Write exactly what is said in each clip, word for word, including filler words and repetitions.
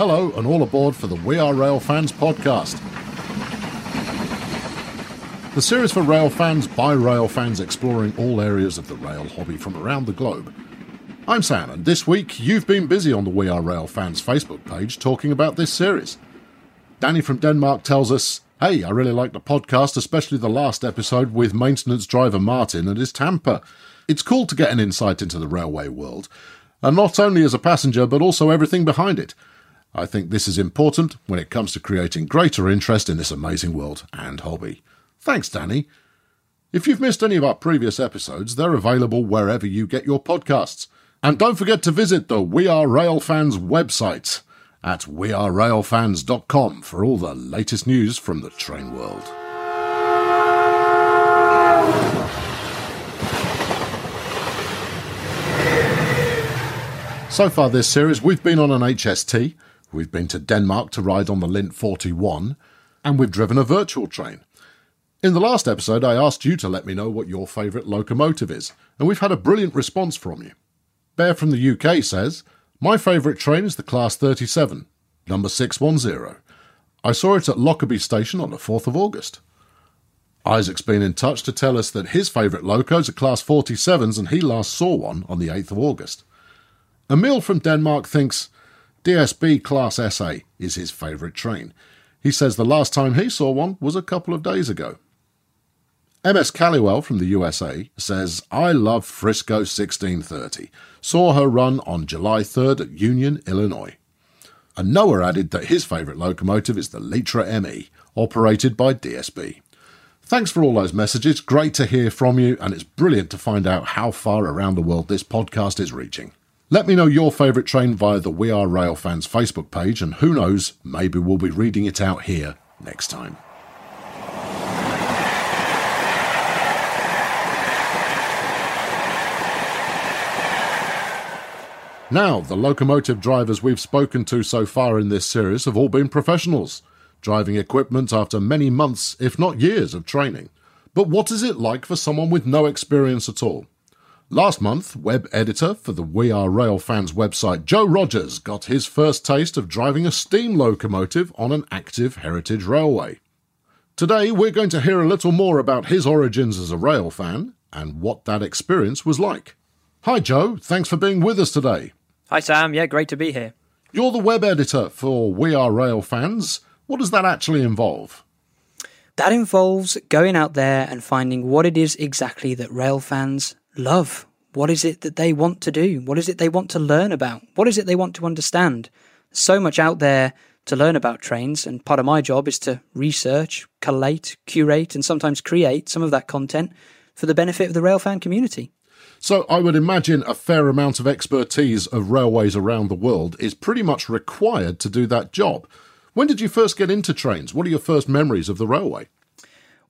Hello and all aboard for the We Are Railfans podcast. The series for rail fans by rail fans, exploring all areas of the rail hobby from around the globe. I'm Sam, and this week you've been busy on the We Are Railfans Facebook page talking about this series. Danny from Denmark tells us, "Hey, I really like the podcast, especially the last episode with maintenance driver Martin and his Tampa. It's cool to get an insight into the railway world, and not only as a passenger, but also everything behind it. I think this is important when it comes to creating greater interest in this amazing world and hobby." Thanks, Danny. If you've missed any of our previous episodes, they're available wherever you get your podcasts. And don't forget to visit the We Are Railfans website at we are railfans dot com for all the latest news from the train world. So far this series, we've been on an H S T, we've been to Denmark to ride on the Lint forty-one, and we've driven a virtual train. In the last episode, I asked you to let me know what your favourite locomotive is, and we've had a brilliant response from you. Bear from the U K says, "My favourite train is the Class thirty-seven, number six one zero. I saw it at Lockerbie Station on the fourth of August. Isaac's been in touch to tell us that his favourite locos are Class forty-sevens, and he last saw one on the eighth of August. Emil from Denmark thinks D S B Class S A is his favourite train. He says the last time he saw one was a couple of days ago. M S Calliwell from the U S A says, "I love Frisco sixteen thirty. Saw her run on July third at Union, Illinois." And Noah added that his favourite locomotive is the Litra M E, operated by D S B. Thanks for all those messages. Great to hear from you, and it's brilliant to find out how far around the world this podcast is reaching. Let me know your favourite train via the We Are Railfans Facebook page, and who knows, maybe we'll be reading it out here next time. Now, the locomotive drivers we've spoken to so far in this series have all been professionals, driving equipment after many months, if not years, of training. But what is it like for someone with no experience at all? Last month, web editor for the We Are Railfans website, Joe Rogers, got his first taste of driving a steam locomotive on an active heritage railway. Today, we're going to hear a little more about his origins as a rail fan and what that experience was like. Hi, Joe. Thanks for being with us today. Hi, Sam. Yeah, great to be here. You're the web editor for We Are Railfans. What does that actually involve? That involves going out there and finding what it is exactly that rail fans love. What is it that they want to do? What is it they want to learn about? What is it they want to understand? There's so much out there to learn about trains, and part of my job is to research, collate, curate, and sometimes create some of that content for the benefit of the rail fan community. So I would imagine a fair amount of expertise of railways around the world is pretty much required to do that job. When did you first get into trains? What are your first memories of the railway?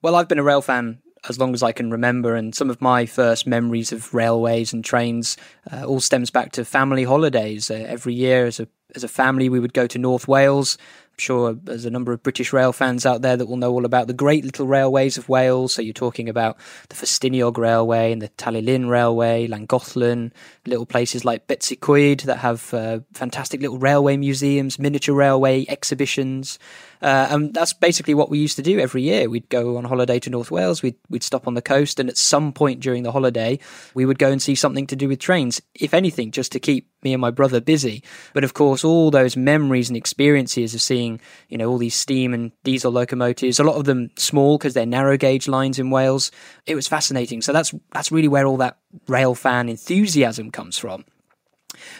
Well, I've been a rail fan as long as I can remember, and some of my first memories of railways and trains uh, all stems back to family holidays. Uh, every year as a as a family, we would go to North Wales. I'm sure there's a number of British rail fans out there that will know all about the great little railways of Wales. So you're talking about the Ffestiniog Railway and the Talyllyn Railway, Llangollen, little places like Betsy Coed that have uh, fantastic little railway museums, miniature railway exhibitions. Uh, and that's basically what we used to do every year. We'd go on holiday to North Wales, we'd, we'd stop on the coast, and at some point during the holiday, we would go and see something to do with trains, if anything, just to keep me and my brother busy. But of course, all those memories and experiences of seeing, you know, all these steam and diesel locomotives, a lot of them small because they're narrow gauge lines in Wales, it was fascinating. So that's that's really where all that rail fan enthusiasm comes from.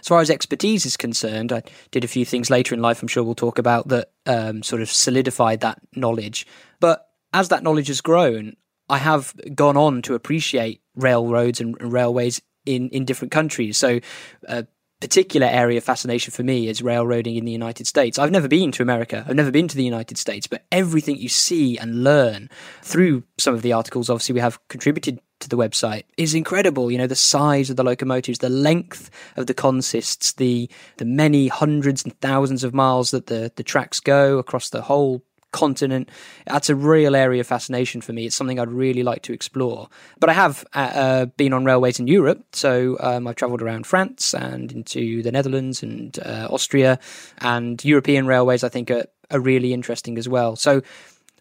As far as expertise is concerned, I did a few things later in life, I'm sure we'll talk about, that um, sort of solidified that knowledge. But as that knowledge has grown, I have gone on to appreciate railroads and railways in, in different countries. So uh, particular area of fascination for me is railroading in the United States. I've never been to America. I've never been to the United States, but everything you see and learn through some of the articles, obviously, we have contributed to the website, is incredible. You know, the size of the locomotives, the length of the consists, the the many hundreds and thousands of miles that the, the tracks go across the whole continent. That's a real area of fascination for me. It's something I'd really like to explore. But I have uh, uh, been on railways in Europe, so um, I've travelled around France and into the Netherlands and uh, Austria, and European railways I think are, are really interesting as well. So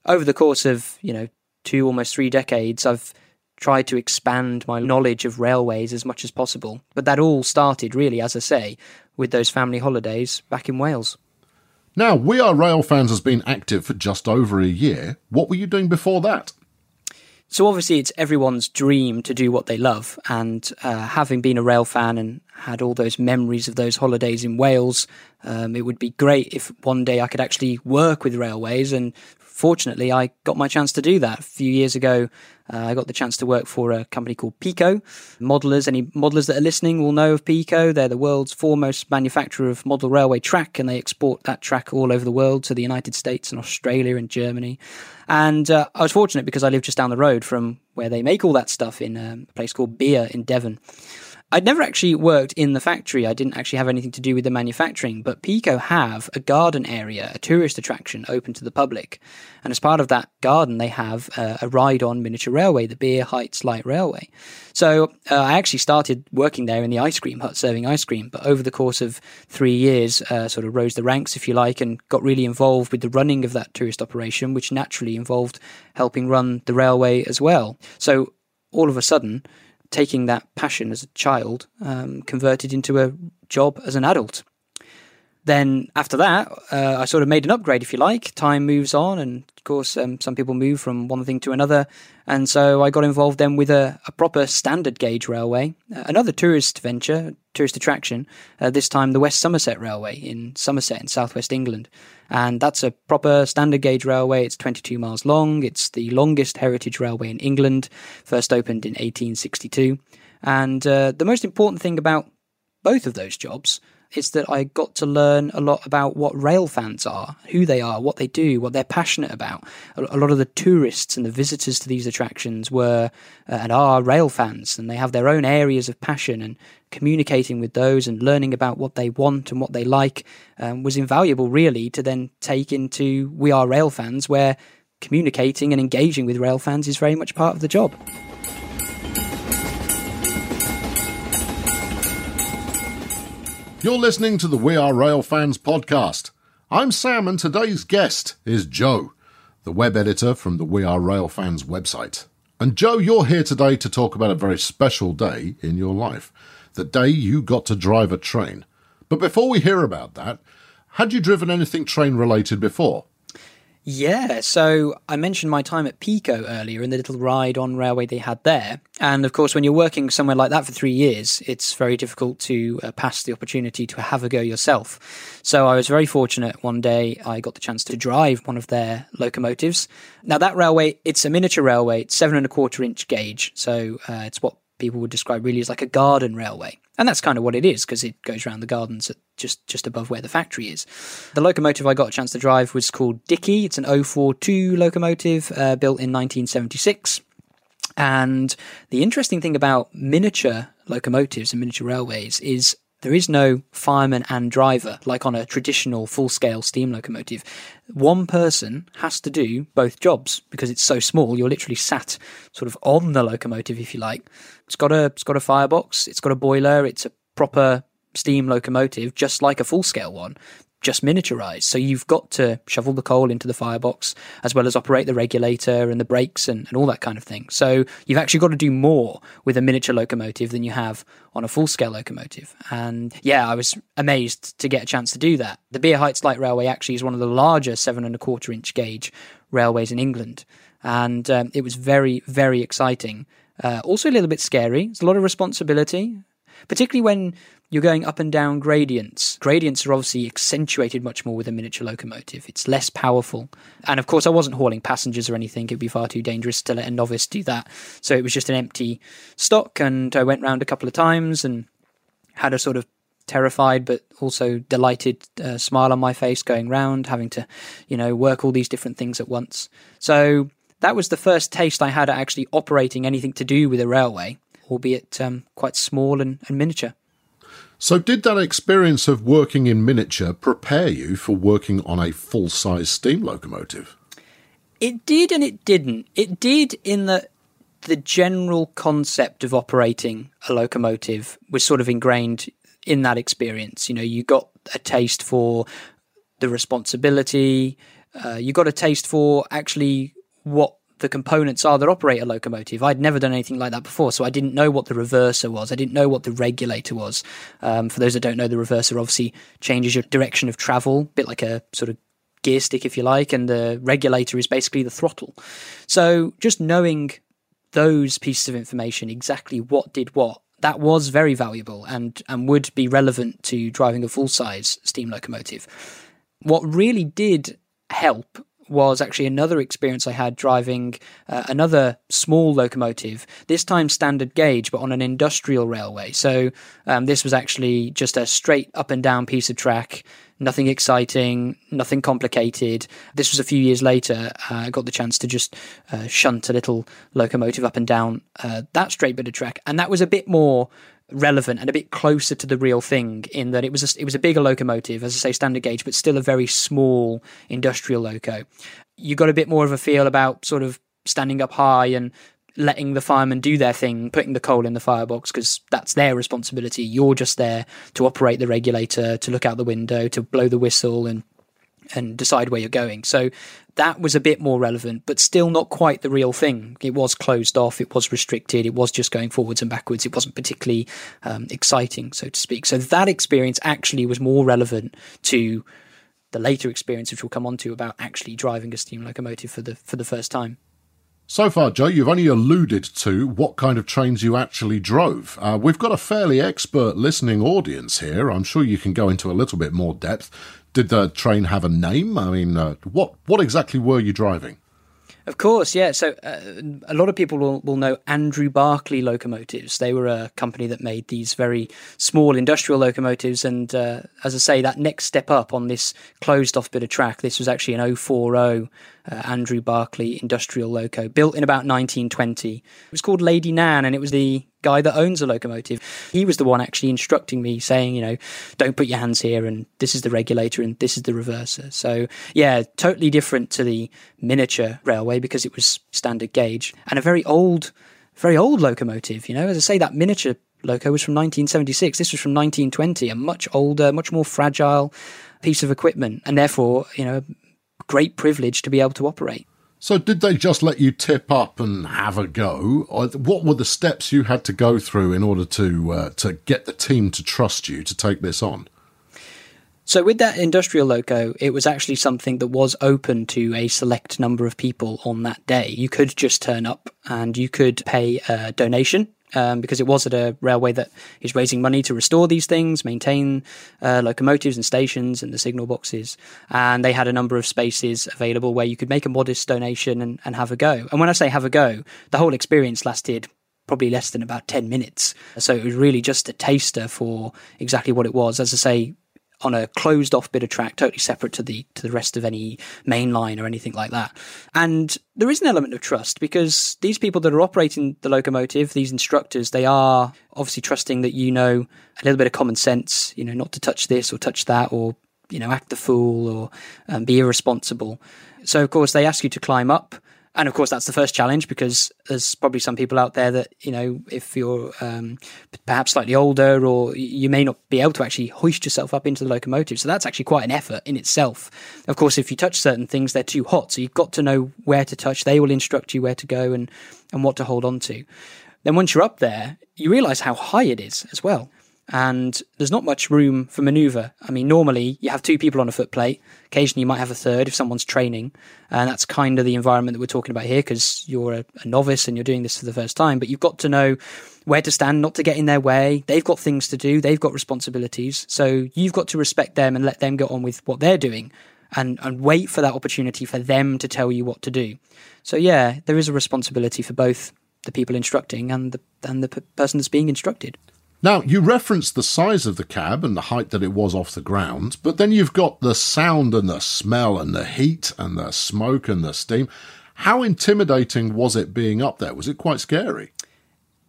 over the course of, you know, two, almost three decades, I've tried to expand my knowledge of railways as much as possible. But that all started really, as I say, with those family holidays back in Wales. Now, We Are Railfans has been active for just over a year. What were you doing before that? So obviously it's everyone's dream to do what they love. And uh, having been a rail fan and had all those memories of those holidays in Wales, um, it would be great if one day I could actually work with railways. And fortunately, I got my chance to do that. A few years ago, uh, I got the chance to work for a company called Pico. Modellers, any modellers that are listening will know of Pico. They're the world's foremost manufacturer of model railway track, and they export that track all over the world to the United States and Australia and Germany. And uh, I was fortunate because I live just down the road from where they make all that stuff in um, a place called Beer in Devon. I'd never actually worked in the factory. I didn't actually have anything to do with the manufacturing, but Pico have a garden area, a tourist attraction open to the public. And as part of that garden, they have uh, a ride-on miniature railway, the Beer Heights Light Railway. So uh, I actually started working there in the ice cream hut, serving ice cream. But over the course of three years, uh, sort of rose the ranks, if you like, and got really involved with the running of that tourist operation, which naturally involved helping run the railway as well. So all of a sudden, taking that passion as a child, um, converted into a job as an adult. Then after that, uh, I sort of made an upgrade, if you like. Time moves on, and of course, um, some people move from one thing to another. And so I got involved then with a, a proper standard gauge railway, uh, another tourist venture, tourist attraction, uh, this time the West Somerset Railway in Somerset in southwest England. And that's a proper standard gauge railway. It's twenty-two miles long. It's the longest heritage railway in England, first opened in eighteen sixty-two. And uh, the most important thing about both of those jobs is that I got to learn a lot about what rail fans are, who they are, what they do, what they're passionate about. A lot of the tourists and the visitors to these attractions were uh, and are rail fans, and they have their own areas of passion, and communicating with those and learning about what they want and what they like um, was invaluable, really, to then take into We Are Rail Fans, where communicating and engaging with rail fans is very much part of the job. You're listening to the We Are Rail Fans podcast. I'm Sam, and today's guest is Joe, the web editor from the We Are Rail Fans website. And Joe, you're here today to talk about a very special day in your life, the day you got to drive a train. But before we hear about that, had you driven anything train-related before? Yeah, so I mentioned my time at Pico earlier and the little ride on railway they had there. And of course, when you're working somewhere like that for three years, it's very difficult to uh, pass the opportunity to have a go yourself. So I was very fortunate one day I got the chance to drive one of their locomotives. Now that railway, it's a miniature railway, it's seven and a quarter inch gauge. So uh, it's what people would describe really as like a garden railway. And that's kind of what it is, because it goes around the gardens at just, just above where the factory is. The locomotive I got a chance to drive was called Dicky. It's an oh four two locomotive uh, built in nineteen seventy-six. And the interesting thing about miniature locomotives and miniature railways is there is no fireman and driver, like on a traditional full-scale steam locomotive. One person has to do both jobs because it's so small. You're literally sat sort of on the locomotive, if you like. It's got a, it's got a firebox. It's got a boiler. It's a proper steam locomotive, just like a full-scale one, just miniaturized. So you've got to shovel the coal into the firebox, as well as operate the regulator and the brakes and, and all that kind of thing. So you've actually got to do more with a miniature locomotive than you have on a full-scale locomotive. And yeah, I was amazed to get a chance to do that. The Beer Heights Light Railway actually is one of the larger seven and a quarter inch gauge railways in England. And um, it was very, very exciting. Uh, also a little bit scary. It's a lot of responsibility, particularly when you're going up and down gradients. Gradients are obviously accentuated much more with a miniature locomotive. It's less powerful. And of course, I wasn't hauling passengers or anything. It'd be far too dangerous to let a novice do that. So it was just an empty stock. And I went round a couple of times and had a sort of terrified but also delighted uh, smile on my face going round, having to, you know, work all these different things at once. So that was the first taste I had at actually operating anything to do with a railway, albeit um, quite small and, and miniature. So did that experience of working in miniature prepare you for working on a full-size steam locomotive? It did and it didn't. It did in that the general concept of operating a locomotive was sort of ingrained in that experience. You know, you got a taste for the responsibility. Uh, you got a taste for actually what the components are that operate a locomotive. I'd never done anything like that before, so I didn't know what the reverser was. I didn't know what the regulator was. Um, for those that don't know, the reverser obviously changes your direction of travel, a bit like a sort of gear stick, if you like, and the regulator is basically the throttle. So just knowing those pieces of information, exactly what did what, that was very valuable and, and would be relevant to driving a full-size steam locomotive. What really did help was actually another experience I had driving uh, another small locomotive, this time standard gauge, but on an industrial railway. So um, this was actually just a straight up and down piece of track, nothing exciting, nothing complicated. This was a few years later. Uh, I got the chance to just uh, shunt a little locomotive up and down uh, that straight bit of track. And that was a bit more relevant and a bit closer to the real thing, in that it was a, it was a bigger locomotive, as I say, standard gauge, but still a very small industrial loco. You got a bit more of a feel about sort of standing up high and letting the firemen do their thing, putting the coal in the firebox, because that's their responsibility. You're just there to operate the regulator, to look out the window, to blow the whistle and and decide where you're going. So that was a bit more relevant, but still not quite the real thing. It was closed off, it was restricted, it was just going forwards and backwards. It wasn't particularly um, exciting, so to speak. So that experience actually was more relevant to the later experience, which we'll come on to, about actually driving a steam locomotive for the for the first time. So far, Joe, you've only alluded to what kind of trains you actually drove. Uh, we've got a fairly expert listening audience here. I'm sure you can go into a little bit more depth. Did the train have a name? I mean, uh, what what exactly were you driving? Of course, yeah. So uh, a lot of people will, will know Andrew Barclay locomotives. They were a company that made these very small industrial locomotives. And uh, as I say, that next step up on this closed off bit of track, this was actually an oh four oh uh, Andrew Barclay industrial loco, built in about nineteen twenty. It was called Lady Nan, and it was the guy that owns a locomotive. He was the one actually instructing me, saying, you know, don't put your hands here, and this is the regulator and this is the reverser. So yeah, totally different to the miniature railway, because it was standard gauge and a very old, very old locomotive. You know, as I say, that miniature loco was from nineteen seventy-six. This was from nineteen twenty, a much older, much more fragile piece of equipment, and therefore, you know, great privilege to be able to operate. So did they just let you tip up and have a go? What were the steps you had to go through in order to uh, to get the team to trust you to take this on? So with that industrial loco, it was actually something that was open to a select number of people on that day. You could just turn up and you could pay a donation, um, because it was at a railway that is raising money to restore these things, maintain uh, locomotives and stations and the signal boxes. And they had a number of spaces available where you could make a modest donation and, and have a go. And when I say have a go, the whole experience lasted probably less than about ten minutes. So it was really just a taster for exactly what it was. As I say, on a closed off bit of track, totally separate to the to the rest of any main line or anything like that. And there is an element of trust, because these people that are operating the locomotive, these instructors, they are obviously trusting that you know a little bit of common sense, you know, not to touch this or touch that, or, you know, act the fool or um, be irresponsible. So of course they ask you to climb up. And of course, that's the first challenge, because there's probably some people out there that, you know, if you're um, perhaps slightly older, or you may not be able to actually hoist yourself up into the locomotive. So that's actually quite an effort in itself. Of course, if you touch certain things, they're too hot. So you've got to know where to touch. They will instruct you where to go and, and what to hold on to. Then once you're up there, you realise how high it is as well. And there's not much room for manoeuvre. I mean, normally you have two people on a footplate. Occasionally you might have a third if someone's training. And that's kind of the environment that we're talking about here, because you're a, a novice and you're doing this for the first time. But you've got to know where to stand, not to get in their way. They've got things to do. They've got responsibilities. So you've got to respect them and let them get on with what they're doing, and, and wait for that opportunity for them to tell you what to do. So yeah, there is a responsibility for both the people instructing and the, and the p- person that's being instructed. Now, you referenced the size of the cab and the height that it was off the ground, but then you've got the sound and the smell and the heat and the smoke and the steam. How intimidating was it being up there? Was it quite scary?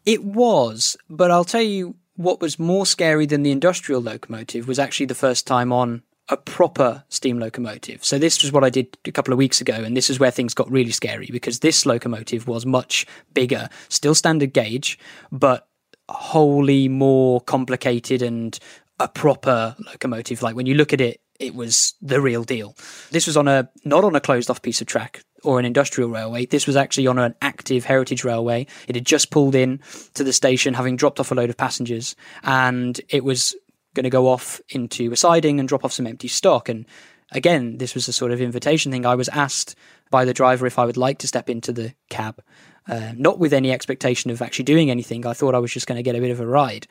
It was, but I'll tell you what was more scary than the industrial locomotive was actually the first time on a proper steam locomotive. So this was what I did a couple of weeks ago, and this is where things got really scary, because this locomotive was much bigger, still standard gauge, but wholly more complicated and a proper locomotive. Like when you look at it, it was the real deal. This was on a not on a closed-off piece of track or an industrial railway. This was actually on an active heritage railway. It had just pulled in to the station, having dropped off a load of passengers, and it was going to go off into a siding and drop off some empty stock. And again, this was a sort of invitation thing. I was asked by the driver if I would like to step into the cab, uh, not with any expectation of actually doing anything. I thought I was just going to get a bit of a ride.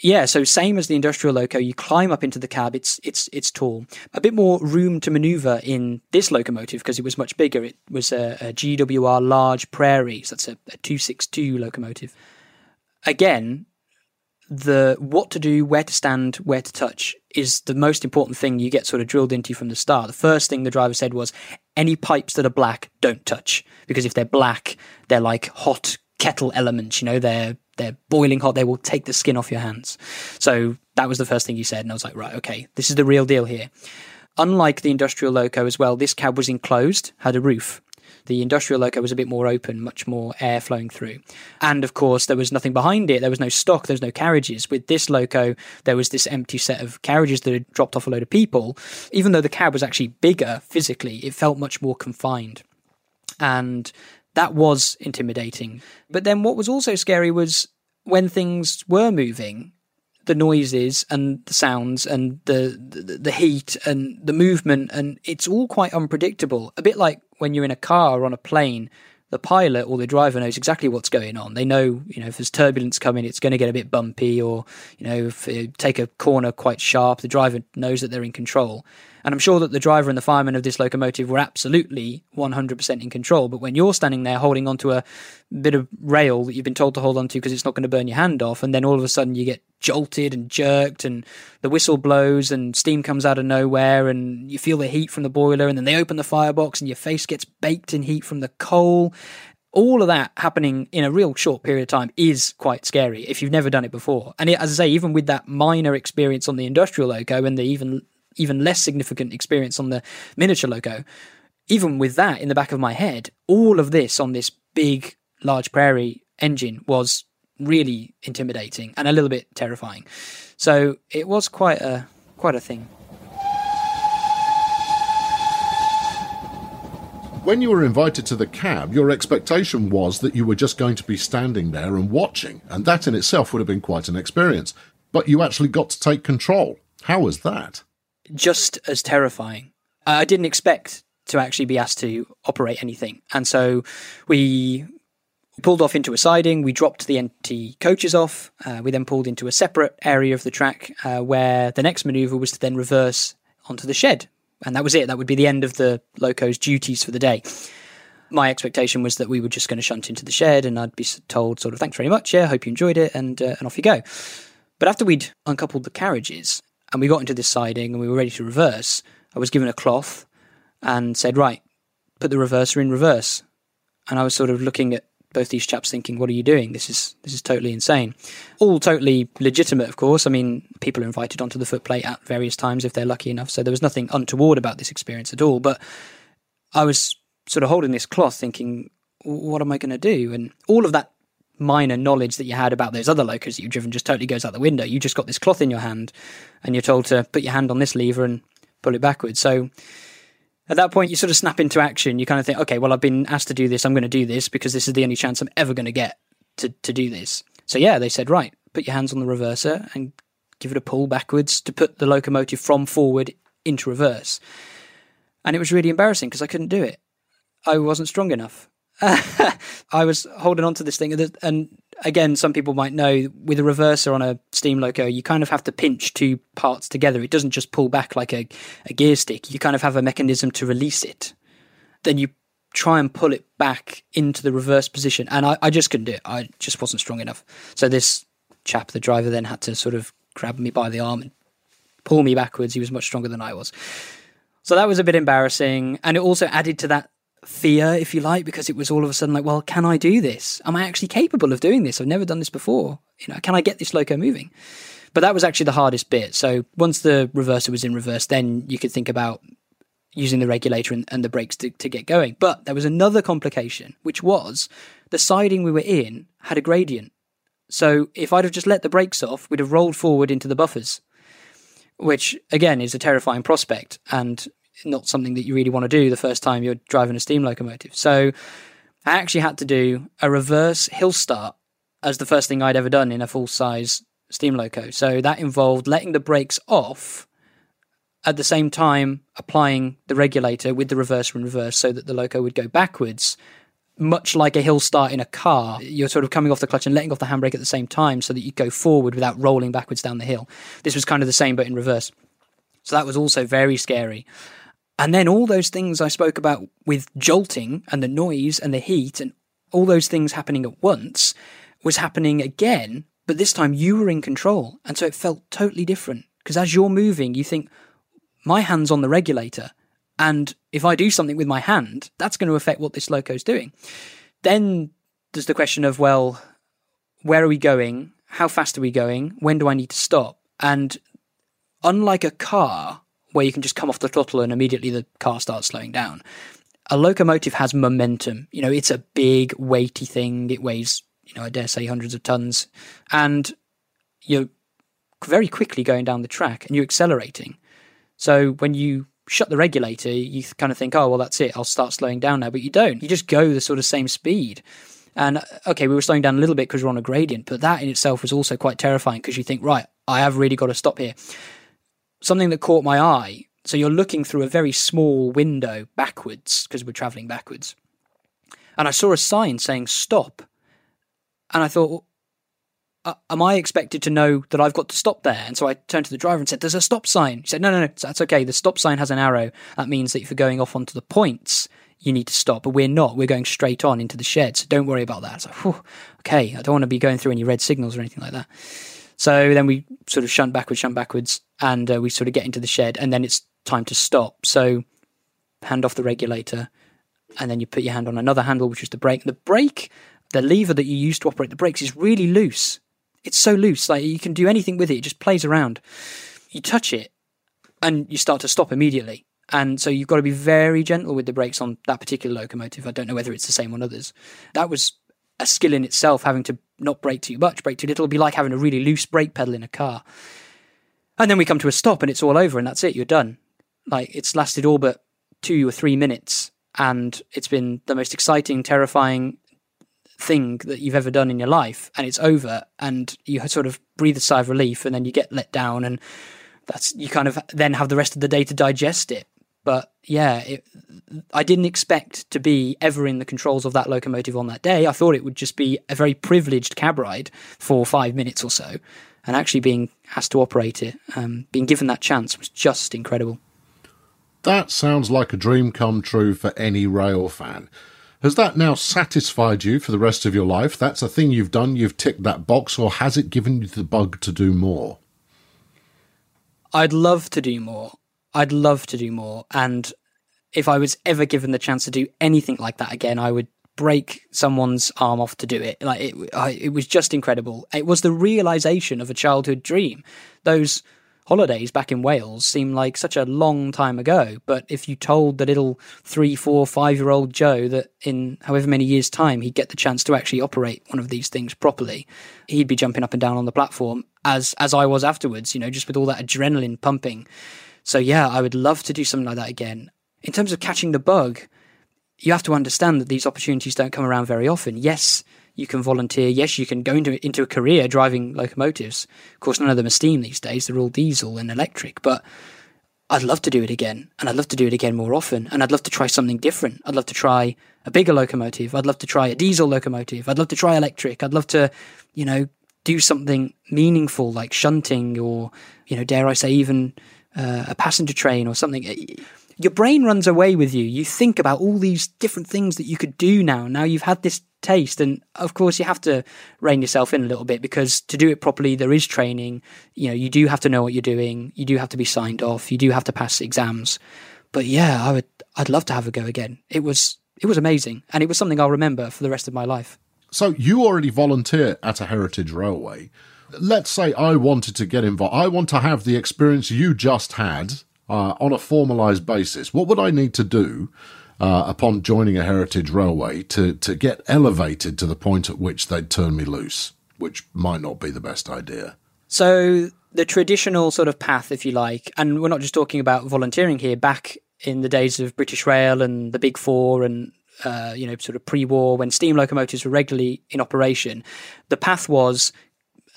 Yeah, so same as the industrial loco, you climb up into the cab. It's it's it's tall. A bit more room to manoeuvre in this locomotive because it was much bigger. It was a, a G W R Large Prairie, so that's a, a two six two locomotive. Again, the what to do, where to stand, where to touch is the most important thing you get sort of drilled into from the start. The first thing the driver said was, any pipes that are black, don't touch. Because if they're black, they're like hot kettle elements, you know, they're they're boiling hot, they will take the skin off your hands. So that was the first thing he said, and I was like, right, okay, this is the real deal here. Unlike the industrial loco as well, this cab was enclosed, had a roof. The industrial loco was a bit more open, much more air flowing through. And of course, there was nothing behind it. There was no stock, there was no carriages. With this loco, there was this empty set of carriages that had dropped off a load of people. Even though the cab was actually bigger physically, it felt much more confined. And that was intimidating. But then what was also scary was when things were moving, the noises and the sounds and the, the the heat and the movement, and it's all quite unpredictable. A bit like when you're in a car or on a plane, the pilot or the driver knows exactly what's going on. They know, you know, if there's turbulence coming, it's going to get a bit bumpy, or, you know, if you take a corner quite sharp, the driver knows that they're in control. And I'm sure that the driver and the fireman of this locomotive were absolutely one hundred percent in control. But when you're standing there holding onto a bit of rail that you've been told to hold onto because it's not going to burn your hand off, and then all of a sudden you get jolted and jerked, and the whistle blows and steam comes out of nowhere, and you feel the heat from the boiler, and then they open the firebox and your face gets baked in heat from the coal. All of that happening in a real short period of time is quite scary if you've never done it before. And it, as I say, even with that minor experience on the industrial loco and the even... even less significant experience on the miniature loco, even with that in the back of my head, all of this on this big Large Prairie engine was really intimidating and a little bit terrifying. So it was quite a quite a thing. When you were invited to the cab, your expectation was that you were just going to be standing there and watching, and that in itself would have been quite an experience. But you actually got to take control. How was that? Just as terrifying. I didn't expect to actually be asked to operate anything. And so we pulled off into a siding, we dropped the empty coaches off, uh, we then pulled into a separate area of the track uh, where the next manoeuvre was to then reverse onto the shed. And that was it. That would be the end of the loco's duties for the day. My expectation was that we were just going to shunt into the shed and I'd be told sort of, thanks very much, yeah, hope you enjoyed it, and, uh, and off you go. But after we'd uncoupled the carriages, and we got into this siding and we were ready to reverse, I was given a cloth and said, right, put the reverser in reverse. And I was sort of looking at both these chaps thinking, what are you doing? This is this is totally insane. All totally legitimate, of course. I mean, people are invited onto the footplate at various times if they're lucky enough. So there was nothing untoward about this experience at all. But I was sort of holding this cloth thinking, what am I going to do? And all of that minor knowledge that you had about those other locos that you've driven just totally goes out the window. You just got this cloth in your hand and you're told to put your hand on this lever and pull it backwards. So at that point, you sort of snap into action. You kind of think, okay, well, I've been asked to do this. I'm going to do this because this is the only chance I'm ever going to get to, to do this. So yeah, they said, right, put your hands on the reverser and give it a pull backwards to put the locomotive from forward into reverse. And it was really embarrassing because I couldn't do it. I wasn't strong enough. I was holding on to this thing, and again, some people might know with a reverser on a steam loco, you kind of have to pinch two parts together. It doesn't just pull back like a, a gear stick. You kind of have a mechanism to release it. Then you try and pull it back into the reverse position, and I, I just couldn't do it. I just wasn't strong enough. So this chap, the driver, then had to sort of grab me by the arm and pull me backwards. He was much stronger than I was. So that was a bit embarrassing, and it also added to that fear, if you like, because it was all of a sudden like, well, can I do this? Am I actually capable of doing this? I've never done this before. You know, can I get this loco moving? But that was actually the hardest bit. So once the reverser was in reverse, then you could think about using the regulator and, and the brakes to, to get going. But there was another complication, which was the siding we were in had a gradient. So if I'd have just let the brakes off, we'd have rolled forward into the buffers, which again is a terrifying prospect and not something that you really want to do the first time you're driving a steam locomotive. So I actually had to do a reverse hill start as the first thing I'd ever done in a full-size steam loco. So that involved letting the brakes off at the same time applying the regulator with the reverser in reverse so that the loco would go backwards, much like a hill start in a car. You're sort of coming off the clutch and letting off the handbrake at the same time so that you go forward without rolling backwards down the hill. This was kind of the same, but in reverse. So that was also very scary. And then all those things I spoke about with jolting and the noise and the heat and all those things happening at once was happening again, but this time you were in control. And so it felt totally different, because as you're moving, you think, my hand's on the regulator, and if I do something with my hand, that's going to affect what this loco's doing. Then there's the question of, well, where are we going? How fast are we going? When do I need to stop? And unlike a car, where you can just come off the throttle and immediately the car starts slowing down, a locomotive has momentum. You know, it's a big, weighty thing. It weighs, you know, I dare say hundreds of tons. And you're very quickly going down the track and you're accelerating. So when you shut the regulator, you kind of think, oh, well, that's it. I'll start slowing down now. But you don't. You just go the sort of same speed. And okay, we were slowing down a little bit because we're on a gradient, but that in itself was also quite terrifying, because you think, right, I have really got to stop here. Something that caught my eye. So you're looking through a very small window backwards, because we're traveling backwards. And I saw a sign saying stop. And I thought, well, am I expected to know that I've got to stop there? And so I turned to the driver and said, there's a stop sign. He said, no, no, no, that's okay. The stop sign has an arrow. That means that if you're going off onto the points, you need to stop. But we're not. We're going straight on into the shed. So don't worry about that. It's like, whew, okay, I don't want to be going through any red signals or anything like that. So then we sort of shunt backwards, shunt backwards, and uh, we sort of get into the shed, and then it's time to stop. So hand off the regulator, and then you put your hand on another handle, which is the brake. And the brake, the lever that you use to operate the brakes, is really loose. It's so loose, like you can do anything with it. It just plays around. You touch it, and you start to stop immediately. And so you've got to be very gentle with the brakes on that particular locomotive. I don't know whether it's the same on others. That was a skill in itself, having to not brake too much, brake too little. It'll be like having a really loose brake pedal in a car. And then we come to a stop and it's all over, and that's it, you're done. Like, it's lasted all but two or three minutes, and it's been the most exciting, terrifying thing that you've ever done in your life, and it's over, and you sort of breathe a sigh of relief, and then you get let down, and that's, you kind of then have the rest of the day to digest it. But yeah, it, I didn't expect to be ever in the controls of that locomotive on that day. I thought it would just be a very privileged cab ride for five minutes or so. And actually being asked to operate it, um, being given that chance, was just incredible. That sounds like a dream come true for any rail fan. Has that now satisfied you for the rest of your life? That's a thing you've done, you've ticked that box, or has it given you the bug to do more? I'd love to do more. I'd love to do more, and if I was ever given the chance to do anything like that again, I would break someone's arm off to do it. Like it, I, it was just incredible. It was the realisation of a childhood dream. Those holidays back in Wales seem like such a long time ago, but if you told the little three, four, five-year-old Joe that in however many years' time he'd get the chance to actually operate one of these things properly, he'd be jumping up and down on the platform as as I was afterwards. You know, just with all that adrenaline pumping. So yeah, I would love to do something like that again. In terms of catching the bug, you have to understand that these opportunities don't come around very often. Yes, you can volunteer. Yes, you can go into, into a career driving locomotives. Of course, none of them are steam these days. They're all diesel and electric. But I'd love to do it again. And I'd love to do it again more often. And I'd love to try something different. I'd love to try a bigger locomotive. I'd love to try a diesel locomotive. I'd love to try electric. I'd love to, you know, do something meaningful like shunting or, you know, dare I say even... Uh, a passenger train or something. Your brain runs away with you. You think about all these different things that you could do now. Now you've had this taste, and of course you have to rein yourself in a little bit, because to do it properly there is training. You know, you do have to know what you're doing. You do have to be signed off. You do have to pass exams. But yeah, I would, I'd love to have a go again. It was, it was amazing, and it was something I'll remember for the rest of my life. So you already volunteer at a heritage railway. let's say I wanted to get involved, I want to have the experience you just had uh, on a formalised basis, what would I need to do uh, upon joining a heritage railway to, to get elevated to the point at which they'd turn me loose, which might not be the best idea? So the traditional sort of path, if you like, and we're not just talking about volunteering here, back in the days of British Rail and the Big Four and Uh, you know, sort of pre-war, when steam locomotives were regularly in operation, the path was,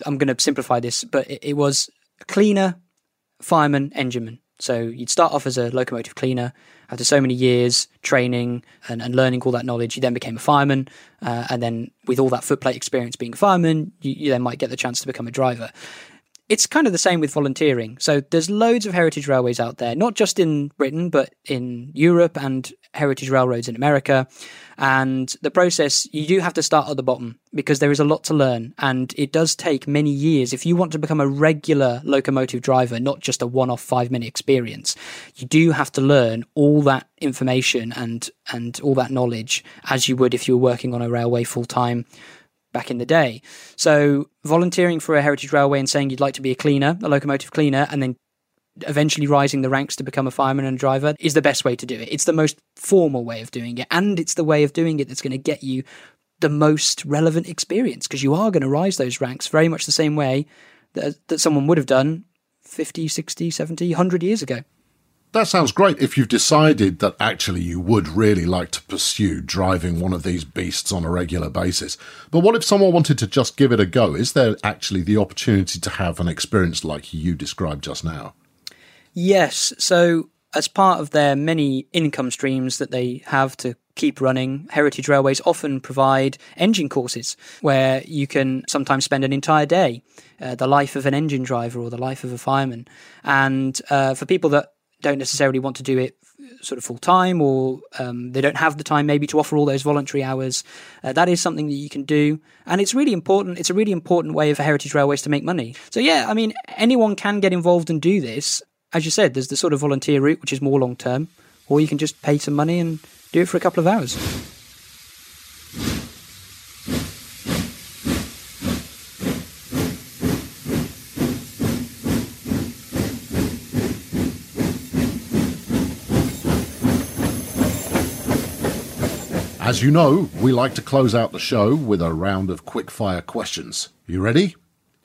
I'm going to simplify this, but it, it was cleaner, fireman, engineman. So you'd start off as a locomotive cleaner. After so many years training and, and learning all that knowledge, you then became a fireman. Uh, and then with all that footplate experience being a fireman, you, you then might get the chance to become a driver. It's kind of the same with volunteering. So there's loads of heritage railways out there, not just in Britain, but in Europe and heritage railroads in America. And the process, you do have to start at the bottom because there is a lot to learn. And it does take many years. If you want to become a regular locomotive driver, not just a one-off five-minute experience, you do have to learn all that information and, and all that knowledge as you would if you were working on a railway full-time back in the day. So volunteering for a heritage railway and saying you'd like to be a cleaner, a locomotive cleaner, and then eventually rising the ranks to become a fireman and a driver is the best way to do it. It's the most formal way of doing it. And it's the way of doing it that's going to get you the most relevant experience, because you are going to rise those ranks very much the same way that, that someone would have done fifty, sixty, seventy, a hundred years ago. That sounds great if you've decided that actually you would really like to pursue driving one of these beasts on a regular basis. But what if someone wanted to just give it a go? Is there actually the opportunity to have an experience like you described just now? Yes. So as part of their many income streams that they have to keep running, heritage railways often provide engine courses where you can sometimes spend an entire day, uh, the life of an engine driver or the life of a fireman. And uh, for people that don't necessarily want to do it sort of full time, or um, they don't have the time maybe to offer all those voluntary hours. Uh, that is something that you can do. And it's really important. It's a really important way for heritage railways to make money. So yeah, I mean, anyone can get involved and do this. As you said, there's the sort of volunteer route, which is more long term, or you can just pay some money and do it for a couple of hours. As you know, we like to close out the show with a round of quick-fire questions. You ready?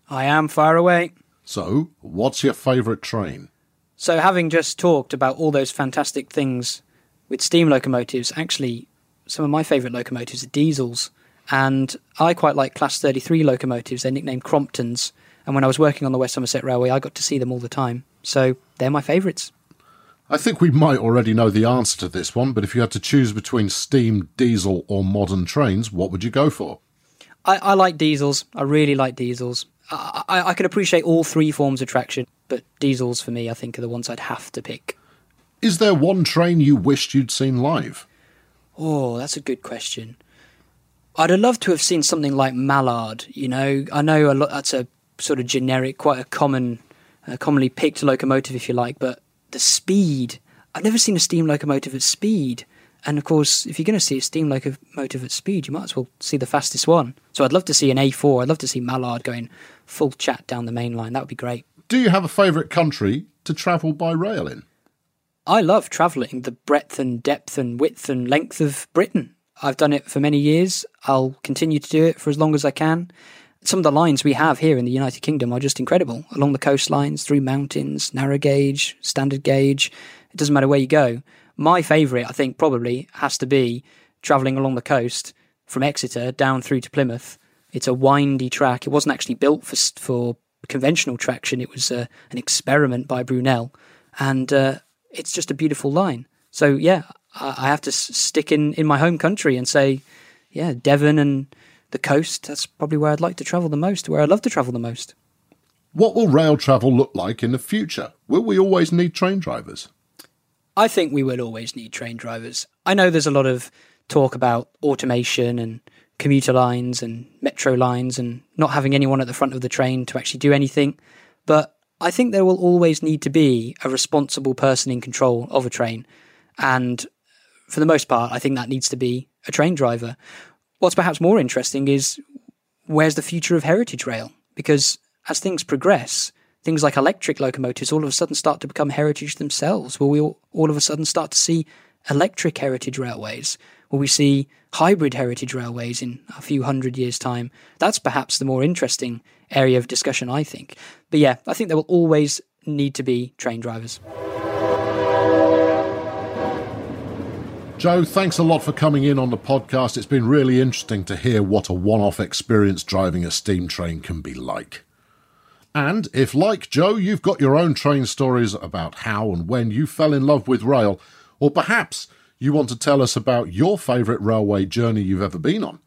I am. Fire away. So, what's your favourite train? So, having just talked about all those fantastic things with steam locomotives, actually, some of my favourite locomotives are diesels. And I quite like Class thirty-three locomotives. They're nicknamed Cromptons. And when I was working on the West Somerset Railway, I got to see them all the time. So, they're my favourites. I think we might already know the answer to this one, but if you had to choose between steam, diesel or modern trains, what would you go for? I, I like diesels. I really like diesels. I, I, I can appreciate all three forms of traction, but diesels for me I think are the ones I'd have to pick. Is there one train you wished you'd seen live? Oh, that's a good question. I'd have loved to have seen something like Mallard, you know. I know a lot, that's a sort of generic, quite a common, uh, commonly picked locomotive if you like, but the speed. I've never seen a steam locomotive at speed. And of course, if you're going to see a steam locomotive at speed, you might as well see the fastest one. So I'd love to see an A four. I'd love to see Mallard going full chat down the main line. That would be great. Do you have a favourite country to travel by rail in? I love travelling the breadth and depth and width and length of Britain. I've done it for many years. I'll continue to do it for as long as I can. Some of the lines we have here in the United Kingdom are just incredible. Along the coastlines, through mountains, narrow gauge, standard gauge. It doesn't matter where you go. My favourite, I think, probably has to be travelling along the coast from Exeter down through to Plymouth. It's a windy track. It wasn't actually built for for conventional traction. It was uh, an experiment by Brunel. And uh, it's just a beautiful line. So, yeah, I, I have to s- stick in, in my home country and say, yeah, Devon and the coast, that's probably where I'd like to travel the most, where I love to travel the most. What will rail travel look like in the future? Will we always need train drivers? I think we will always need train drivers. I know there's a lot of talk about automation and commuter lines and metro lines and not having anyone at the front of the train to actually do anything, but I think there will always need to be a responsible person in control of a train, and for the most part I think that needs to be a train driver. What's perhaps more interesting is where's the future of heritage rail? Because as things progress, things like electric locomotives all of a sudden start to become heritage themselves. Will we all, all of a sudden start to see electric heritage railways? Will we see hybrid heritage railways in a few hundred years' time? That's perhaps the more interesting area of discussion, I think. But yeah, I think there will always need to be train drivers. Joe, thanks a lot for coming in on the podcast. It's been really interesting to hear what a one-off experience driving a steam train can be like. And if, like Joe, you've got your own train stories about how and when you fell in love with rail, or perhaps you want to tell us about your favourite railway journey you've ever been on,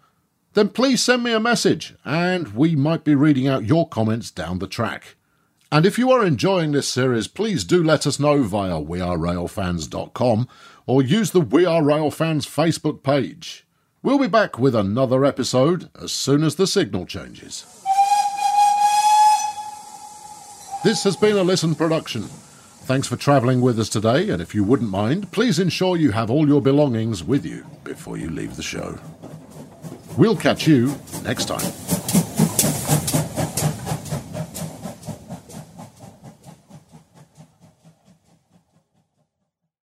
then please send me a message and we might be reading out your comments down the track. And if you are enjoying this series, please do let us know via we are railfans dot com or use the We Are Railfans Facebook page. We'll be back with another episode as soon as the signal changes. This has been a Listen production. Thanks for travelling with us today, and if you wouldn't mind, please ensure you have all your belongings with you before you leave the show. We'll catch you next time.